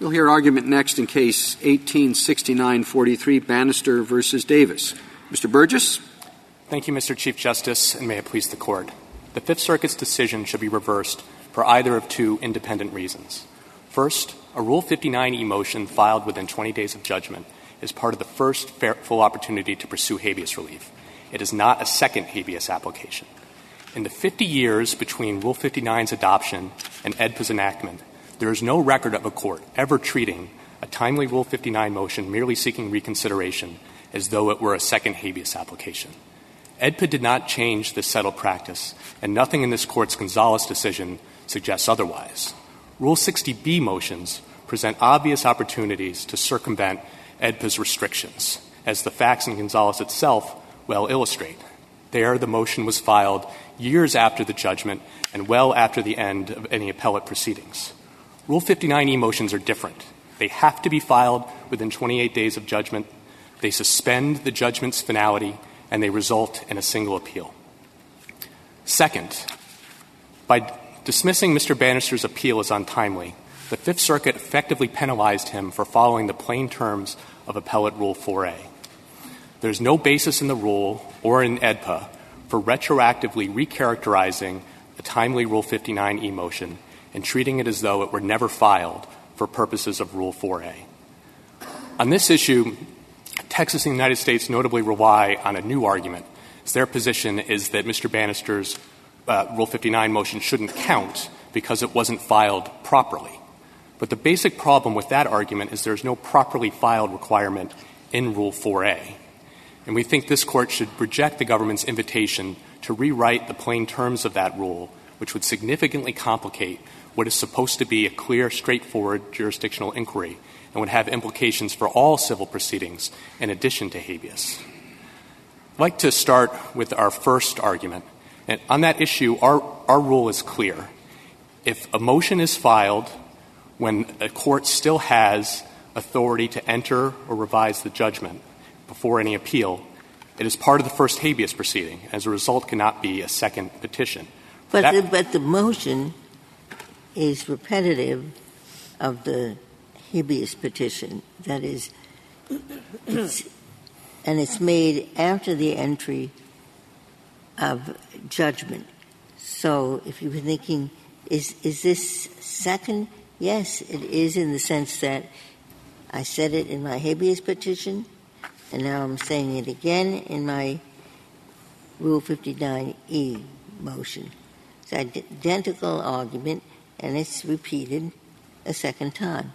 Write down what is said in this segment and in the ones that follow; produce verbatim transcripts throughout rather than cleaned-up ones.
We'll hear argument next in Case eighteen sixty-nine forty-three, Bannister versus Davis. Mister Burgess? Thank you, Mister Chief Justice, and may it please the Court. The Fifth Circuit's decision should be reversed for either of two independent reasons. First, a Rule fifty-nine E motion filed within twenty days of judgment is part of the first fair, full opportunity to pursue habeas relief. It is not a second habeas application. In the fifty years between Rule fifty-nine's adoption and E D P A's enactment, there is no record of a court ever treating a timely Rule fifty-nine motion merely seeking reconsideration as though it were a second habeas application. E D P A did not change this settled practice, and nothing in this Court's Gonzalez decision suggests otherwise. Rule sixty B motions present obvious opportunities to circumvent E D P A's restrictions, as the facts in Gonzalez itself well illustrate. There, the motion was filed years after the judgment and well after the end of any appellate proceedings. Rule fifty-nine E motions are different. They have to be filed within twenty-eight days of judgment. They suspend the judgment's finality, and they result in a single appeal. Second, by dismissing Mister Bannister's appeal as untimely, the Fifth Circuit effectively penalized him for following the plain terms of Appellate Rule four A. There is no basis in the rule or in E D P A for retroactively recharacterizing a timely Rule fifty-nine E motion and treating it as though it were never filed for purposes of Rule four A. On this issue, Texas and the United States notably rely on a new argument. So their position is that Mister Bannister's uh, Rule fifty-nine motion shouldn't count because it wasn't filed properly. But the basic problem with that argument is there's no properly filed requirement in Rule four A. And we think this Court should reject the government's invitation to rewrite the plain terms of that rule, which would significantly complicate what is supposed to be a clear, straightforward jurisdictional inquiry and would have implications for all civil proceedings in addition to habeas. I'd like to start with our first argument. And on that issue, our, our rule is clear. If a motion is filed when a court still has authority to enter or revise the judgment before any appeal, it is part of the first habeas proceeding. As a result, cannot be a second petition. But, that, the, but the motion is repetitive of the habeas petition. That is, it's, and it's made after the entry of judgment. So if you were thinking, is, is this second? Yes, it is, in the sense that I said it in my habeas petition, and now I'm saying it again in my Rule fifty-nine E motion. It's an identical argument, and it's repeated a second time.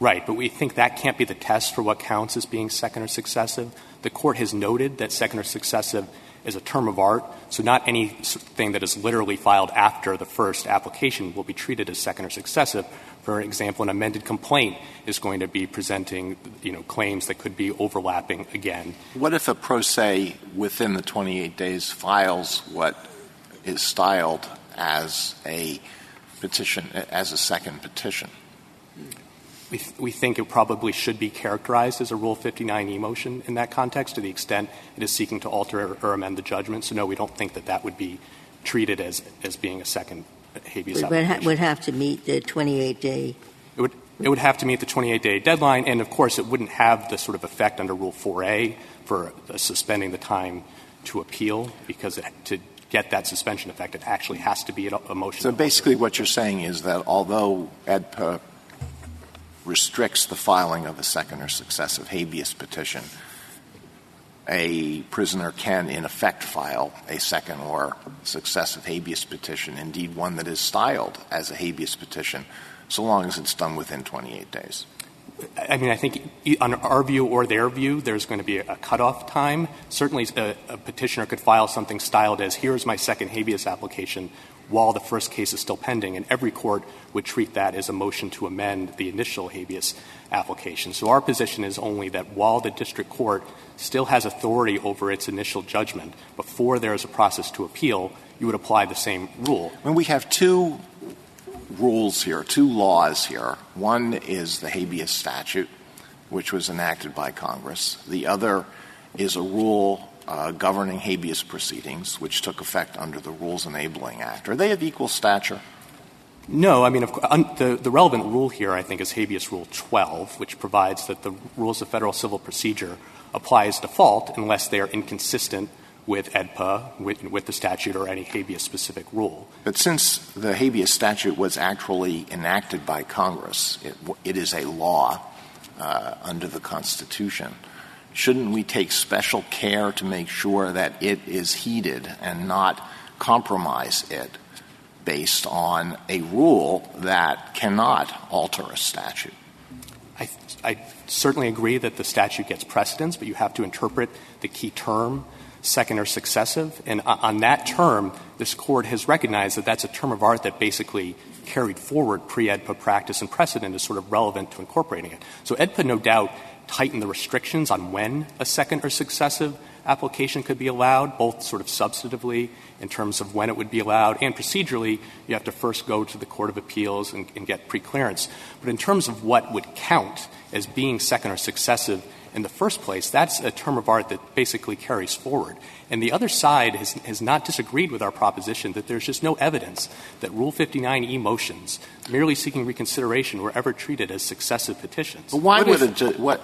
Right, but we think that can't be the test for what counts as being second or successive. The Court has noted that second or successive is a term of art, so not anything that is literally filed after the first application will be treated as second or successive. For example, an amended complaint is going to be presenting, you know, claims that could be overlapping again. What if a pro se within the twenty-eight days files what is styled as a petition, as a second petition? We, th- we think it probably should be characterized as a Rule fifty-nine E motion in that context to the extent it is seeking to alter or, or amend the judgment. So, no, we don't think that that would be treated as, as being a second habeas but application. It would have to meet the twenty-eight-day — It would it would have to meet the twenty-eight-day deadline. And, of course, it wouldn't have the sort of effect under Rule four A for uh, suspending the time to appeal, because it, to get that suspension effect, it actually has to be a, a motion. So basically what you're saying is that although E D P A restricts the filing of a second or successive habeas petition, a prisoner can, in effect, file a second or successive habeas petition, indeed one that is styled as a habeas petition, so long as it's done within twenty-eight days. I mean, I think on our view or their view, there's going to be a cutoff time. Certainly a, a petitioner could file something styled as, here's my second habeas application, while the first case is still pending, and every court would treat that as a motion to amend the initial habeas application. So our position is only that while the district court still has authority over its initial judgment, before there is a process to appeal, you would apply the same rule. When we have two rules here, two laws here. One is the habeas statute, which was enacted by Congress. The other is a rule Uh, governing habeas proceedings, which took effect under the Rules Enabling Act. Are they of equal stature? No, I mean, of, un, the, the relevant rule here, I think, is habeas Rule twelve, which provides that the rules of federal civil procedure apply as default unless they are inconsistent with E D P A, with, with the statute, or any habeas-specific rule. But since the habeas statute was actually enacted by Congress, it, it is a law uh, under the Constitution, shouldn't we take special care to make sure that it is heeded and not compromise it based on a rule that cannot alter a statute? I, I certainly agree that the statute gets precedence, but you have to interpret the key term, second or successive. And on that term, this Court has recognized that that's a term of art that basically carried forward pre-E D P A practice and precedent is sort of relevant to incorporating it. So E D P A, no doubt, tightened the restrictions on when a second or successive application could be allowed, both sort of substantively in terms of when it would be allowed, and procedurally, you have to first go to the Court of Appeals and, and get preclearance. But in terms of what would count as being second or successive in the first place, that's a term of art that basically carries forward. And the other side has, has not disagreed with our proposition that there's just no evidence that Rule fifty-nine E motions merely seeking reconsideration were ever treated as successive petitions. But why would the – what?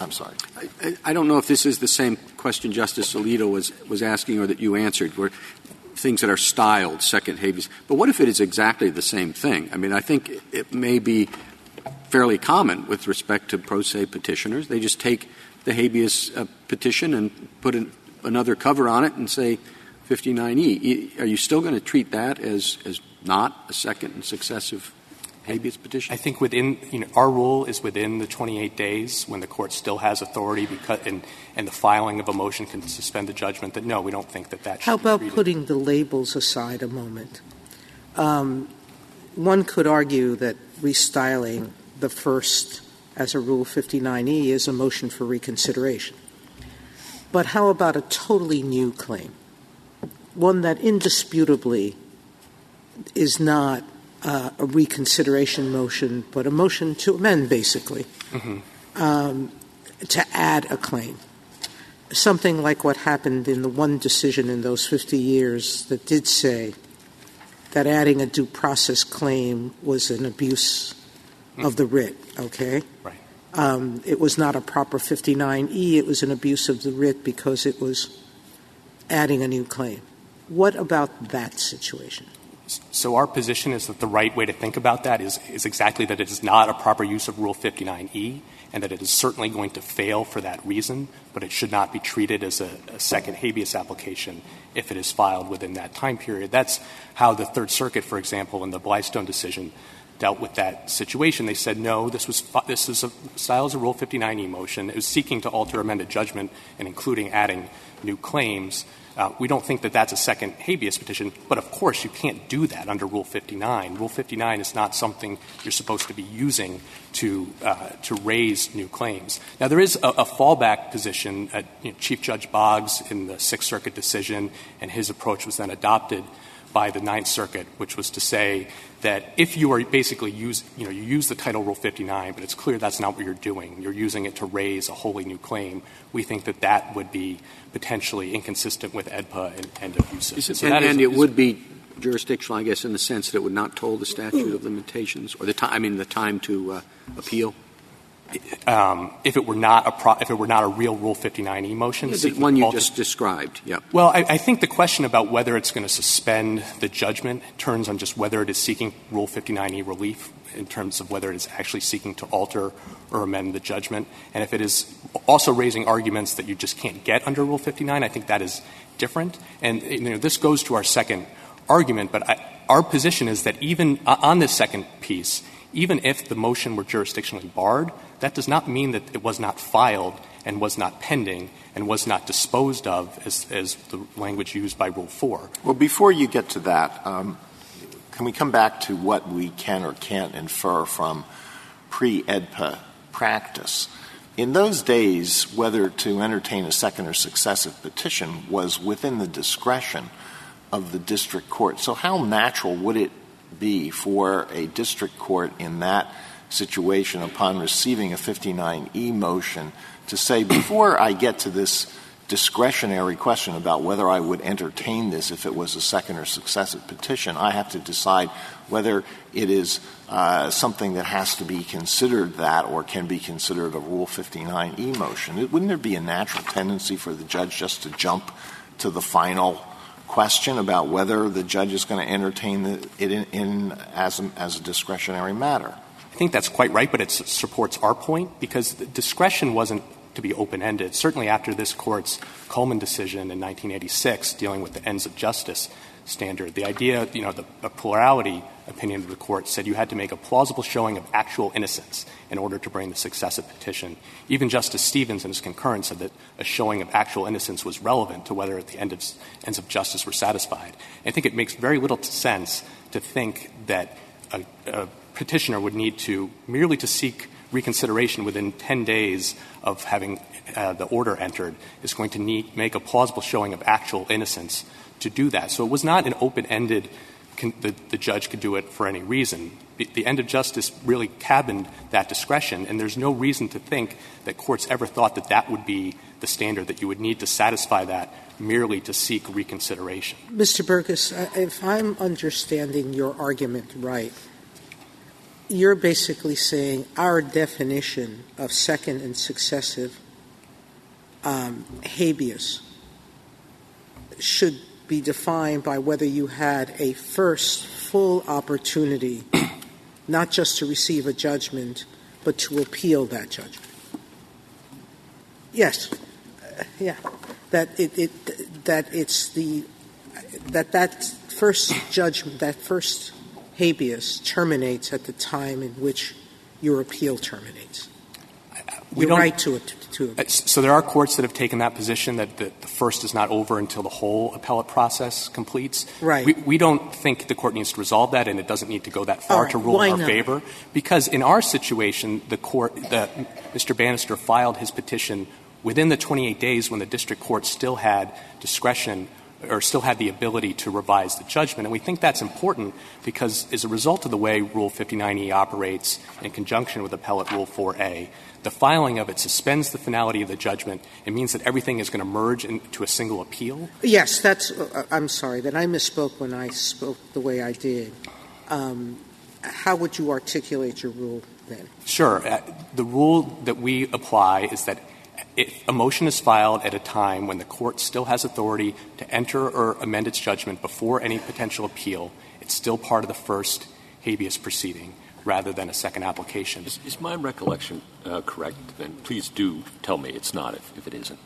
I'm sorry. I, I don't know if this is the same question Justice Alito was, was asking or that you answered, where things that are styled second habeas. But what if it is exactly the same thing? I mean, I think it, it may be fairly common with respect to pro se petitioners. They just take the habeas uh, petition and put an, another cover on it and say fifty-nine E. Are you still going to treat that as, as not a second and successive habeas petition? I think within, you know, our rule is within the twenty-eight days when the court still has authority because, and, and the filing of a motion can suspend the judgment, that no, we don't think that that should be treated. How about putting the labels aside a moment? Um, one could argue that restyling the first as a Rule fifty-nine E is a motion for reconsideration. But how about a totally new claim, one that indisputably is not Uh, a reconsideration motion, but a motion to amend, basically, mm-hmm. um, to add a claim, something like what happened in the one decision in those fifty years that did say that adding a due process claim was an abuse mm-hmm. of the writ, okay? Right. Um, it was not a proper fifty-nine E. It was an abuse of the writ because it was adding a new claim. What about that situation? So our position is that the right way to think about that is, is exactly that it is not a proper use of Rule fifty-nine E and that it is certainly going to fail for that reason, but it should not be treated as a, a second habeas application if it is filed within that time period. That's how the Third Circuit, for example, in the Blystone decision dealt with that situation. They said, no, this was this is a style as a Rule fifty-nine E motion. It was seeking to alter amended judgment and including adding new claims. Uh, we don't think that that's a second habeas petition, but of course you can't do that under Rule fifty-nine. Rule fifty-nine is not something you're supposed to be using to uh, to raise new claims. Now, there is a, a fallback position. Uh, you know, Chief Judge Boggs in the Sixth Circuit decision, and his approach was then adopted by the Ninth Circuit, which was to say that if you are basically use, you know, you use the title Rule fifty-nine, but it's clear that's not what you're doing. You're using it to raise a wholly new claim. We think that that would be potentially inconsistent with E D P A and, and abusive. It, so and and is, it would be jurisdictional, I guess, in the sense that it would not toll the statute of limitations or the time. I mean, the time to uh, appeal. Um, if it were not a pro- if it were not a real Rule fifty-nine E motion, yeah, the one you alter- just described. Yeah. Well, I, I think the question about whether it's going to suspend the judgment turns on just whether it is seeking Rule fifty-nine E relief in terms of whether it is actually seeking to alter or amend the judgment, and if it is also raising arguments that you just can't get under Rule fifty-nine, I think that is different. And you know, this goes to our second argument, but I, our position is that even uh, on this second piece, even if the motion were jurisdictionally barred, that does not mean that it was not filed and was not pending and was not disposed of, as, as the language used by Rule four. Well, before you get to that, um, can we come back to what we can or can't infer from pre-E D P A practice? In those days, whether to entertain a second or successive petition was within the discretion of the district court. So how natural would it be for a district court in that situation upon receiving a fifty-nine E motion to say, before I get to this discretionary question about whether I would entertain this if it was a second or successive petition. I have to decide whether it is uh, something that has to be considered that or can be considered a Rule fifty-nine E motion. It, wouldn't there be a natural tendency for the judge just to jump to the final question about whether the judge is going to entertain the, it in, in as, a, as a discretionary matter? I think that's quite right, but it supports our point because the discretion wasn't to be open-ended. Certainly after this Court's Coleman decision in nineteen eighty-six dealing with the ends of justice standard, the idea, you know, the a plurality opinion of the Court said you had to make a plausible showing of actual innocence in order to bring the successive petition. Even Justice Stevens in his concurrence said that a showing of actual innocence was relevant to whether the end of, ends of justice were satisfied. I think it makes very little sense to think that a, a petitioner would need to merely to seek reconsideration within ten days of having uh, the order entered is going to need, make a plausible showing of actual innocence to do that. So it was not an open-ended, con- the, the judge could do it for any reason. The, the end of justice really cabined that discretion, and there's no reason to think that courts ever thought that that would be the standard, that you would need to satisfy that merely to seek reconsideration. Mister Burgess, if I'm understanding your argument right, you're basically saying our definition of second and successive um, habeas should be defined by whether you had a first full opportunity not just to receive a judgment but to appeal that judgment. Yes. Uh, yeah. That it, it that it's the that that first judgment that first habeas terminates at the time in which your appeal terminates. We your right to it. To so there are courts that have taken that position that the, the first is not over until the whole appellate process completes. Right. We, we don't think the court needs to resolve that, and it doesn't need to go that far right. to rule Why in our not? favor. Because in our situation, the court, the, Mister Bannister filed his petition within the twenty-eight days when the district court still had discretion or still had the ability to revise the judgment. And we think that's important because as a result of the way Rule fifty-nine E operates in conjunction with Appellate Rule four A, the filing of it suspends the finality of the judgment. It means that everything is going to merge into a single appeal. Yes, that's uh, – I'm sorry, that I misspoke when I spoke the way I did. Um, how would you articulate your rule then? Sure. Uh, the rule that we apply is that if a motion is filed at a time when the court still has authority to enter or amend its judgment before any potential appeal, it's still part of the first habeas proceeding rather than a second application. Is, is my recollection uh, correct? And please do tell me it's not if, if it isn't,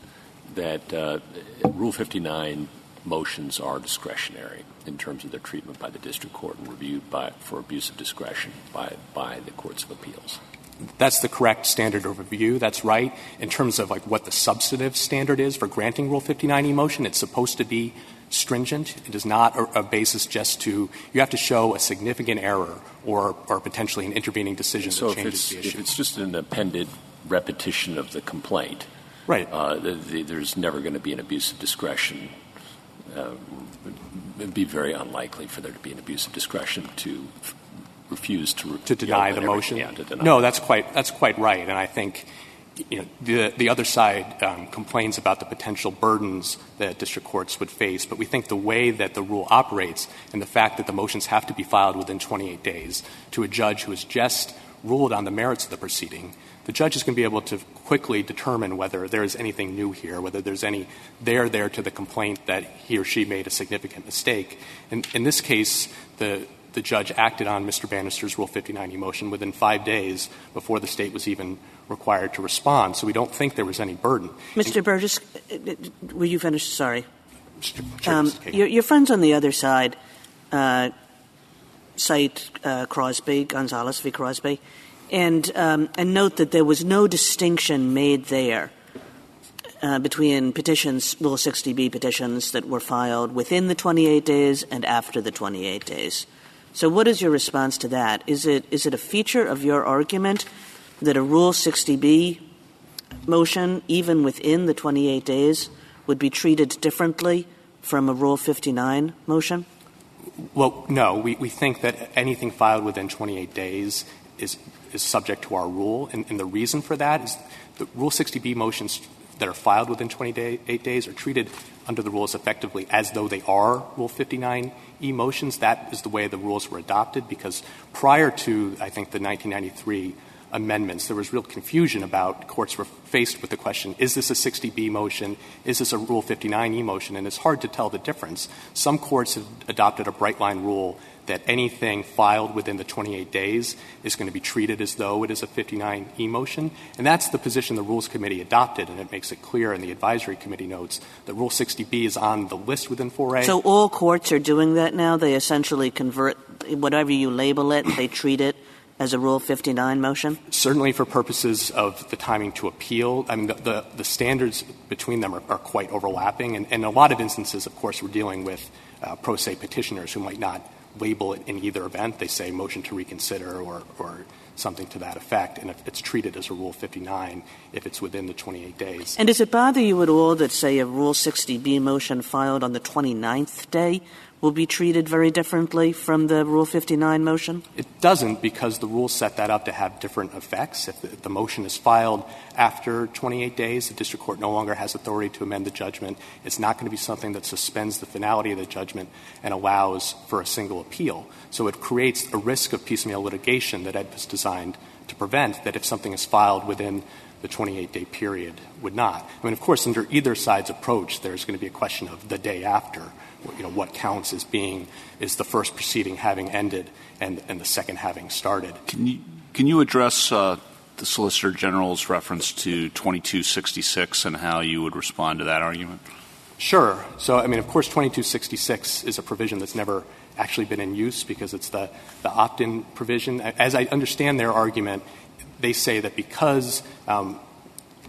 that uh, Rule fifty-nine motions are discretionary in terms of their treatment by the district court and reviewed by, for abuse of discretion by, by the courts of appeals. That's the correct standard of review. That's right. In terms of, like, what the substantive standard is for granting Rule fifty-nine E motion, it's supposed to be stringent. It is not a, a basis just to – you have to show a significant error or, or potentially an intervening decision so that changes the issue. So if it's just an appended repetition of the complaint, right. uh, the, the, there's never going to be an abuse of discretion. Uh, it would be very unlikely for there to be an abuse of discretion to – refuse to, re- to deny the motion. Yeah, deny no, that's quite that's quite right. And I think, you know, the the other side um, complains about the potential burdens that district courts would face. But we think the way that the rule operates and the fact that the motions have to be filed within twenty-eight days to a judge who has just ruled on the merits of the proceeding, the judge is going to be able to quickly determine whether there is anything new here, whether there's any there there to the complaint that he or she made a significant mistake. And in this case, the The judge acted on Mister Bannister's Rule fifty-nine E motion within five days before the state was even required to respond, so we don't think there was any burden. Mister And Burgess, were you finished? Sorry. Sure, um, your, your friends on the other side uh, cite uh, Crosby, Gonzalez v. Crosby, and, um, and note that there was no distinction made there uh, between petitions, Rule sixty B petitions that were filed within the twenty-eight days and after the twenty-eight days. So what is your response to that? Is it is it a feature of your argument that a Rule sixty B motion, even within the twenty-eight days, would be treated differently from a Rule fifty-nine motion? Well, no. We, we think that anything filed within twenty-eight days is is subject to our rule. And, and the reason for that is the Rule sixty B motions that are filed within twenty-eight days are treated under the rules effectively as though they are Rule fifty-nine E motions. That is the way the rules were adopted, because prior to, I think, the nineteen ninety-three amendments, there was real confusion about courts were faced with the question, is this a sixty B motion? Is this a Rule fifty-nine E motion? And it's hard to tell the difference. Some courts have adopted a bright-line rule that anything filed within the twenty-eight days is going to be treated as though it is a fifty-nine E motion. And that's the position the Rules Committee adopted, and it makes it clear in the Advisory Committee notes that Rule sixty B is on the list within four A. So all courts are doing that now? They essentially convert whatever you label it, they treat it as a Rule fifty-nine motion? Certainly for purposes of the timing to appeal. I mean, the, the, the standards between them are, are quite overlapping. And in a lot of instances, of course, we're dealing with uh, pro se petitioners who might not label it in either event. They say motion to reconsider or, or something to that effect, and if it's treated as a Rule fifty-nine if it's within the twenty-eight days. And does it bother you at all that, say, a Rule sixty B motion filed on the twenty-ninth day will be treated very differently from the Rule fifty-nine motion? It doesn't, because the rules set that up to have different effects. If the, if the motion is filed after twenty-eight days, the district court no longer has authority to amend the judgment. It's not going to be something that suspends the finality of the judgment and allows for a single appeal. So it creates a risk of piecemeal litigation that E D P A is designed to prevent, that if something is filed within the twenty-eight day period would not. I mean, of course, under either side's approach, there's going to be a question of the day after. You know, what counts as being is the first proceeding having ended and, and the second having started. Can you, can you address uh, the Solicitor General's reference to twenty-two sixty-six and how you would respond to that argument? Sure. So, I mean, of course, twenty-two sixty-six is a provision that's never actually been in use because it's the, the opt-in provision. As I understand their argument, they say that because um,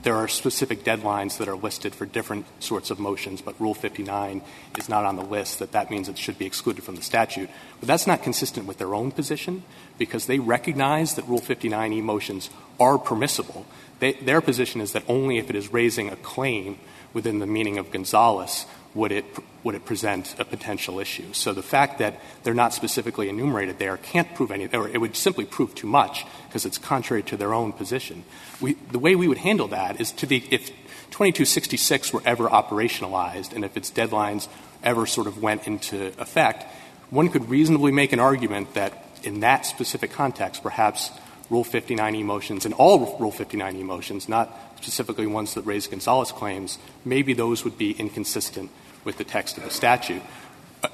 there are specific deadlines that are listed for different sorts of motions, but Rule fifty-nine is not on the list, that that means it should be excluded from the statute. But that's not consistent with their own position, because they recognize that Rule fifty-nine E motions are permissible. They, their position is that only if it is raising a claim within the meaning of Gonzalez would it would it present a potential issue. So the fact that they're not specifically enumerated there can't prove anything, or it would simply prove too much because it's contrary to their own position. We, the way we would handle that is to the if twenty-two sixty-six were ever operationalized and if its deadlines ever sort of went into effect, one could reasonably make an argument that in that specific context, perhaps Rule fifty-nine E motions and all Rule fifty-nine E motions, not specifically ones that raise Gonzalez claims, maybe those would be inconsistent with the text of the statute,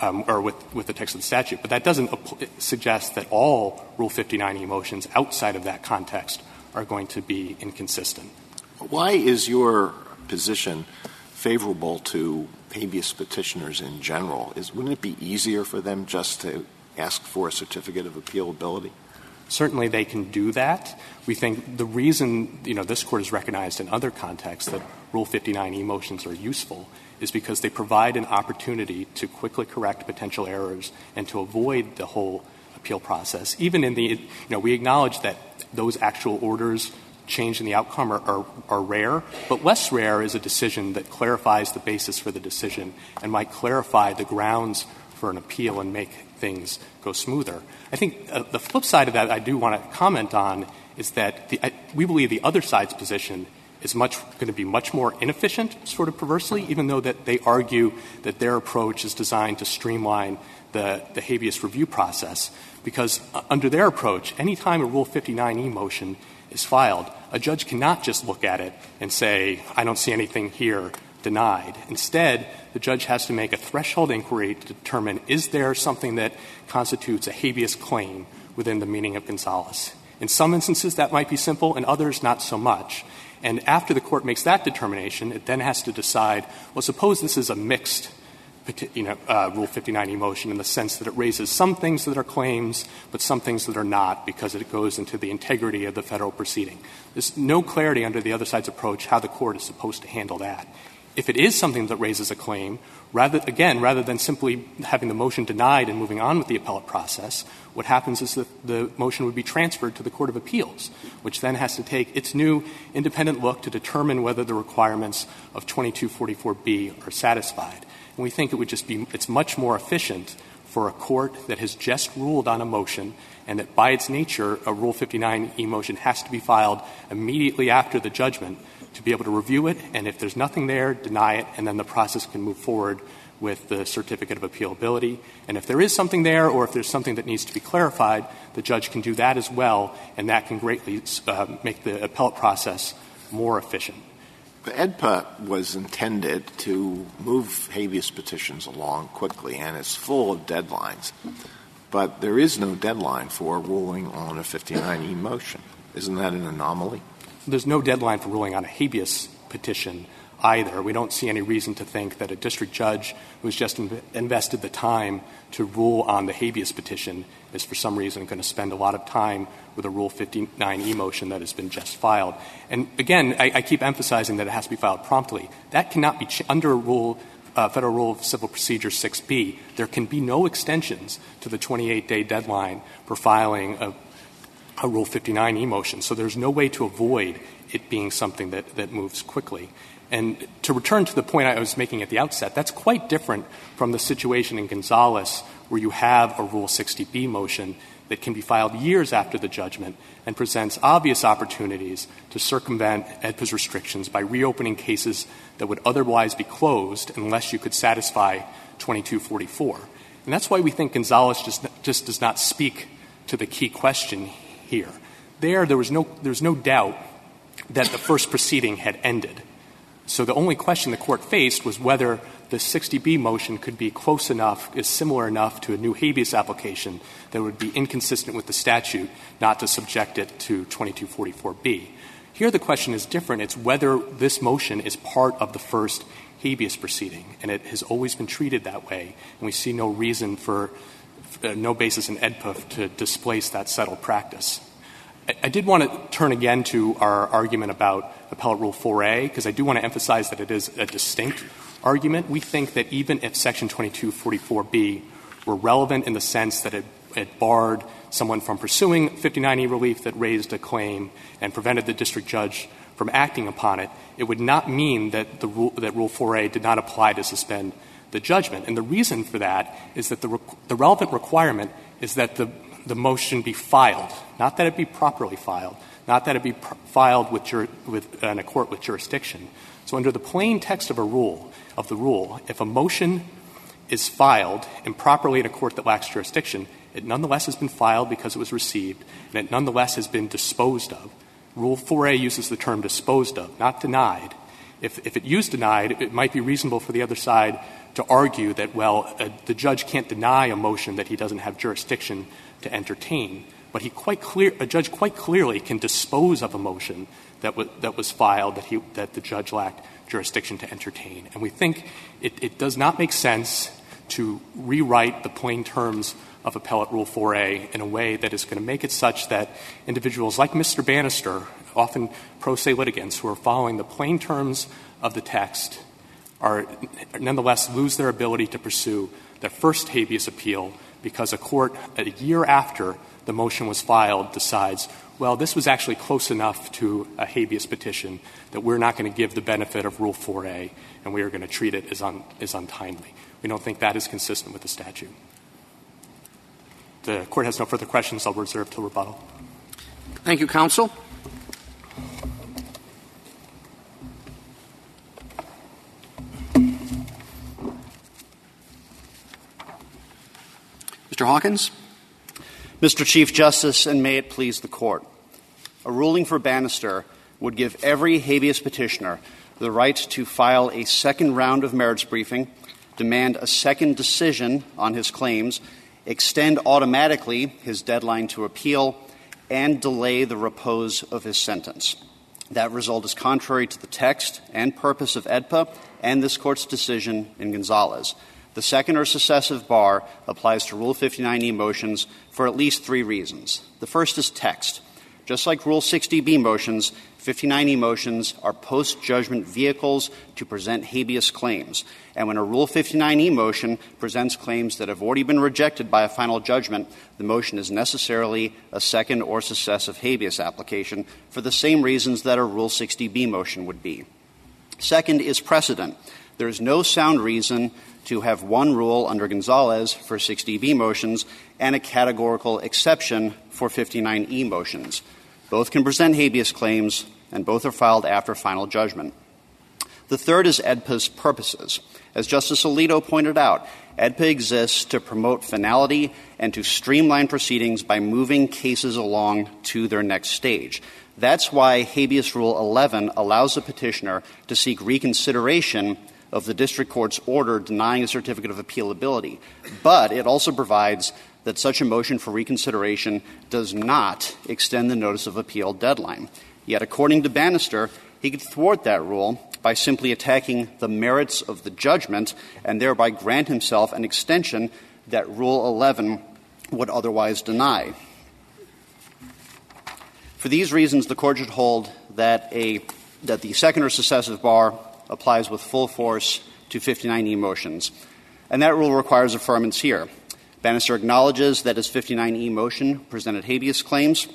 um, or with, with the text of the statute. But that doesn't apl- suggest that all Rule fifty-nine E motions outside of that context are going to be inconsistent. Why is your position favorable to habeas petitioners in general? Is, wouldn't it be easier for them just to ask for a certificate of appealability? Certainly they can do that. We think the reason, you know, this Court has recognized in other contexts that Rule fifty-nine E motions are useful is because they provide an opportunity to quickly correct potential errors and to avoid the whole appeal process. Even in the, you know, we acknowledge that those actual orders change in the outcome are, are, are rare, but less rare is a decision that clarifies the basis for the decision and might clarify the grounds for an appeal and make things go smoother. I think uh, the flip side of that I do want to comment on is that the, I, we believe the other side's position is much going to be much more inefficient, sort of perversely, even though that they argue that their approach is designed to streamline the, the habeas review process, because uh, under their approach, any time a Rule fifty-nine E motion is filed, a judge cannot just look at it and say, I don't see anything here, denied. Instead, the judge has to make a threshold inquiry to determine, is there something that constitutes a habeas claim within the meaning of Gonzalez? In some instances, that might be simple, in others, not so much. And after the Court makes that determination, it then has to decide, well, suppose this is a mixed you know, uh, Rule fifty-nine E motion in the sense that it raises some things that are claims, but some things that are not, because it goes into the integrity of the federal proceeding. There's no clarity under the other side's approach how the Court is supposed to handle that. If it is something that raises a claim, rather, again, rather than simply having the motion denied and moving on with the appellate process, what happens is that the motion would be transferred to the Court of Appeals, which then has to take its new independent look to determine whether the requirements of twenty-two forty-four B are satisfied. And we think it would just be, it's much more efficient for a court that has just ruled on a motion, and that by its nature, a Rule fifty-nine E motion has to be filed immediately after the judgment, to be able to review it, and if there's nothing there, deny it, and then the process can move forward with the certificate of appealability. And if there is something there or if there's something that needs to be clarified, the judge can do that as well, and that can greatly uh, make the appellate process more efficient. The E D P A was intended to move habeas petitions along quickly, and it's full of deadlines. But there is no deadline for ruling on a fifty-nine E motion. Isn't that an anomaly? There's no deadline for ruling on a habeas petition either. We don't see any reason to think that a district judge who's just in- invested the time to rule on the habeas petition is for some reason going to spend a lot of time with a Rule fifty-nine E motion that has been just filed. And again, I, I keep emphasizing that it has to be filed promptly. That cannot be ch- under Rule uh, Federal Rule of Civil Procedure six B. There can be no extensions to the twenty-eight day deadline for filing a, a Rule fifty-nine E motion. So there's no way to avoid it being something that, that moves quickly. And to return to the point I was making at the outset, that's quite different from the situation in Gonzalez where you have a Rule sixty B motion that can be filed years after the judgment and presents obvious opportunities to circumvent E D P A's restrictions by reopening cases that would otherwise be closed unless you could satisfy twenty-two forty-four. And that's why we think Gonzalez just, just does not speak to the key question here. There, there was no, there was no doubt that the first proceeding had ended. So the only question the court faced was whether the sixty B motion could be close enough, is similar enough to a new habeas application that would be inconsistent with the statute not to subject it to twenty-two forty-four B. Here the question is different. It's whether this motion is part of the first habeas proceeding, and it has always been treated that way, and we see no reason for uh, no basis in E D P A to displace that settled practice. I did want to turn again to our argument about Appellate Rule four A, because I do want to emphasize that it is a distinct argument. We think that even if Section twenty-two forty-four B were relevant in the sense that it, it barred someone from pursuing fifty-nine E relief that raised a claim and prevented the district judge from acting upon it, it would not mean that, the rule, that Rule four A did not apply to suspend the judgment. And the reason for that is that the, re- the relevant requirement is that the the motion be filed, not that it be properly filed, not that it be pr- filed with, jur- with uh, in a court with jurisdiction. So under the plain text of a rule, of the rule, if a motion is filed improperly in a court that lacks jurisdiction, it nonetheless has been filed because it was received, and it nonetheless has been disposed of. Rule four A uses the term disposed of, not denied. If, if it used denied, it might be reasonable for the other side to argue that, well, uh, the judge can't deny a motion that he doesn't have jurisdiction to entertain, but he quite clear a judge quite clearly can dispose of a motion that was that was filed that he that the judge lacked jurisdiction to entertain. And we think it, it does not make sense to rewrite the plain terms of Appellate Rule four A in a way that is going to make it such that individuals like Mister Bannister, often pro se litigants who are following the plain terms of the text, are nonetheless lose their ability to pursue their first habeas appeal because a court, a year after the motion was filed, decides, well, this was actually close enough to a habeas petition that we're not going to give the benefit of Rule four A, and we are going to treat it as, un, as untimely. We don't think that is consistent with the statute. The court has no further questions. I'll reserve till rebuttal. Thank you, counsel. Mister Hawkins. Mister Chief Justice, and may it please the Court, a ruling for Bannister would give every habeas petitioner the right to file a second round of merits briefing, demand a second decision on his claims, extend automatically his deadline to appeal, and delay the repose of his sentence. That result is contrary to the text and purpose of E D P A and this Court's decision in Gonzalez. The second or successive bar applies to Rule fifty-nine E motions for at least three reasons. The first is text. Just like Rule sixty B motions, fifty-nine E motions are post-judgment vehicles to present habeas claims. And when a Rule fifty-nine E motion presents claims that have already been rejected by a final judgment, the motion is necessarily a second or successive habeas application for the same reasons that a Rule sixty B motion would be. Second is precedent. There is no sound reason to have one rule under Gonzalez for sixty B motions and a categorical exception for fifty-nine E motions. Both can present habeas claims. and both are filed after final judgment. The third is E D P A's purposes. As Justice Alito pointed out, E D P A exists to promote finality and to streamline proceedings by moving cases along to their next stage. That's why habeas Rule eleven allows the petitioner to seek reconsideration of the district court's order denying a certificate of appealability. But it also provides that such a motion for reconsideration does not extend the notice of appeal deadline. Yet, according to Bannister, he could thwart that rule by simply attacking the merits of the judgment and thereby grant himself an extension that Rule eleven would otherwise deny. For these reasons, the Court should hold that a that the second or successive bar applies with full force to fifty-nine E motions, and that rule requires affirmance here. Bannister acknowledges that his fifty-nine E motion presented habeas claims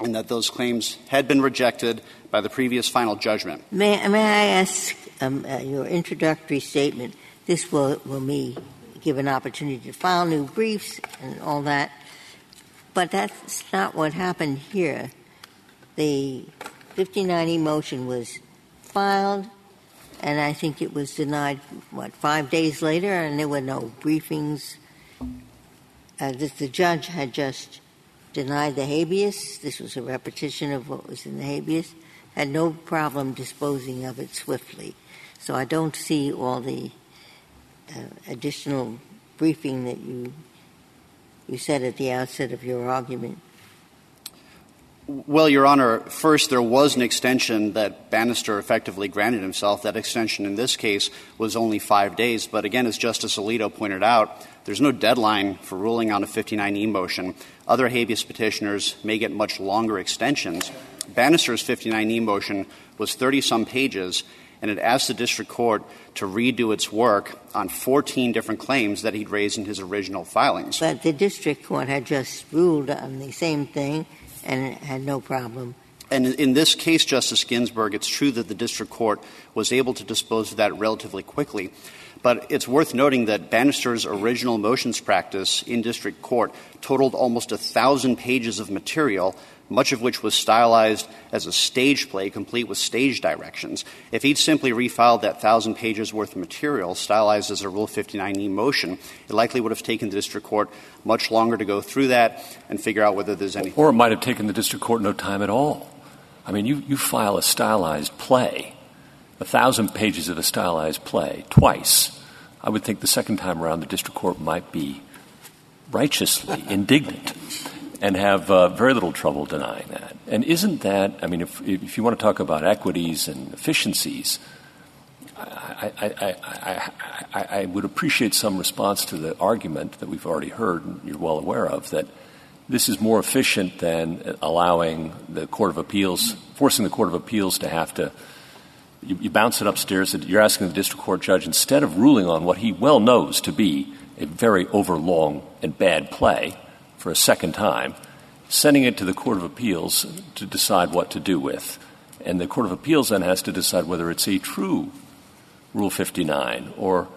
and that those claims had been rejected by the previous final judgment. May, may I ask um, uh, your introductory statement? This will, will me give an opportunity to file new briefs and all that, but that's not what happened here. The fifty-nine E motion was filed, and I think it was denied, what, five days later, and there were no briefings. Uh, the, the judge had just denied the habeas. This was a repetition of what was in the habeas. Had no problem disposing of it swiftly. So I don't see all the uh, additional briefing that you you said at the outset of your argument. Well, Your Honor, first, there was an extension that Bannister effectively granted himself. That extension in this case was only five days. But again, as Justice Alito pointed out, there's no deadline for ruling on a fifty-nine E motion. Other habeas petitioners may get much longer extensions. Bannister's fifty-nine E motion was thirty-some pages, and it asked the district court to redo its work on fourteen different claims that he'd raised in his original filings. But the district court had just ruled on the same thing and had no problem. And in this case, Justice Ginsburg, it's true that the district court was able to dispose of that relatively quickly. But it's worth noting that Bannister's original motions practice in district court totaled almost one thousand pages of material, much of which was stylized as a stage play, complete with stage directions. If he'd simply refiled that one thousand pages worth of material, stylized as a Rule fifty-nine E motion, it likely would have taken the district court much longer to go through that and figure out whether there's any. Or it might have taken the district court no time at all. I mean, you, you file a stylized play. A thousand pages of a stylized play twice, I would think the second time around the district court might be righteously indignant and have uh, very little trouble denying that. And isn't that, I mean, if, if you want to talk about equities and efficiencies, I, I, I, I, I would appreciate some response to the argument that we've already heard and you're well aware of, that this is more efficient than allowing the Court of Appeals, forcing the Court of Appeals to have to You, you bounce it upstairs, and you're asking the district court judge, instead of ruling on what he well knows to be a very overlong and bad play for a second time, sending it to the Court of Appeals to decide what to do with. And the Court of Appeals then has to decide whether it's a true Rule fifty-nine or